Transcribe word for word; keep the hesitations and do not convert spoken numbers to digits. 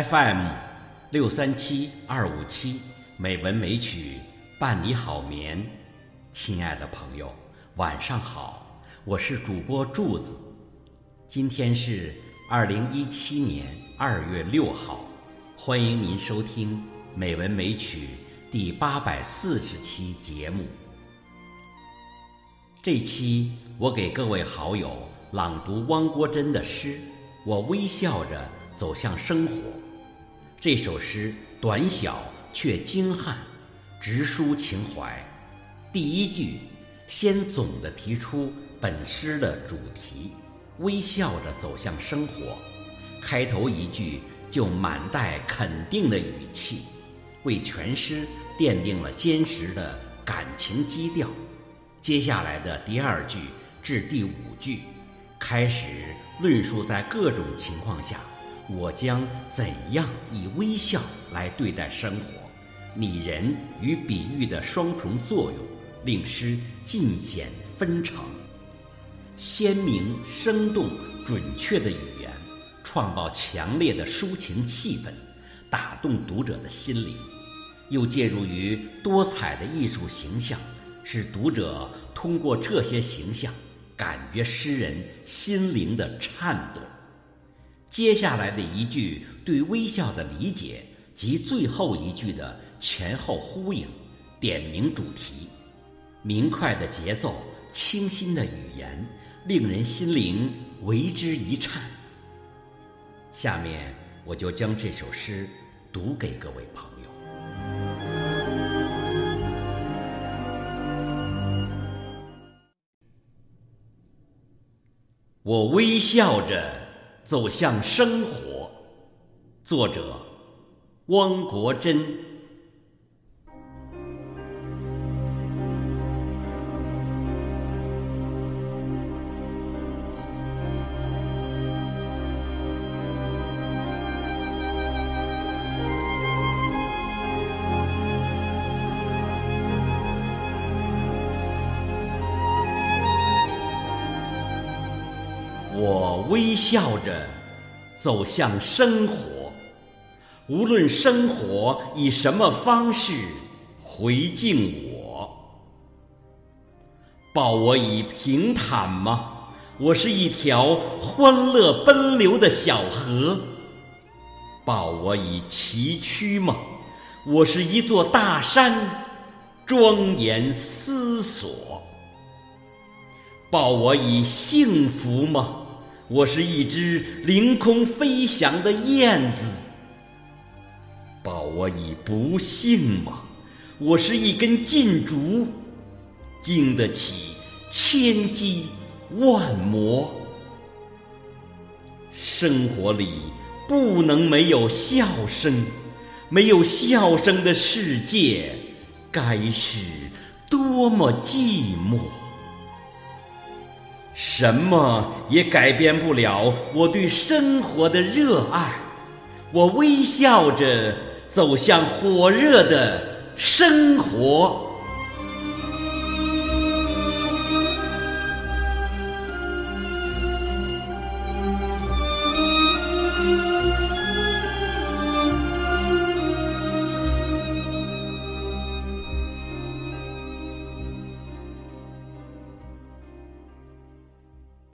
F M 六三七二五七，美文美曲伴你好眠。亲爱的朋友，晚上好，我是主播柱子。今天是二零一七年二月六号，欢迎您收听美文美曲第八百四十期节目。这期我给各位好友朗读汪国真的诗，我微笑着走向生活。这首诗短小却精悍，直抒情怀。第一句先总的提出本诗的主题，微笑着走向生活。开头一句就满带肯定的语气，为全诗奠定了坚实的感情基调。接下来的第二句至第五句开始论述，在各种情况下我将怎样以微笑来对待生活，拟人与比喻的双重作用令诗尽显纷呈。鲜明生动准确的语言创造强烈的抒情气氛，打动读者的心灵，又借助于多彩的艺术形象，使读者通过这些形象感觉诗人心灵的颤动。接下来的一句对微笑的理解及最后一句的前后呼应，点明主题。明快的节奏，清新的语言，令人心灵为之一颤。下面我就将这首诗读给各位朋友。我微笑着走向生活，作者汪国真。我微笑着走向生活，无论生活以什么方式回敬我，抱我以平坦吗？我是一条欢乐奔流的小河。抱我以崎岖吗？我是一座大山，庄严思索。抱我以幸福吗？我是一只凌空飞翔的燕子。抱我以不幸吗？我是一根劲竹，经得起千击万磨。生活里不能没有笑声，没有笑声的世界该是多么寂寞。什么也改变不了我对生活的热爱，我微笑着走向火热的生活。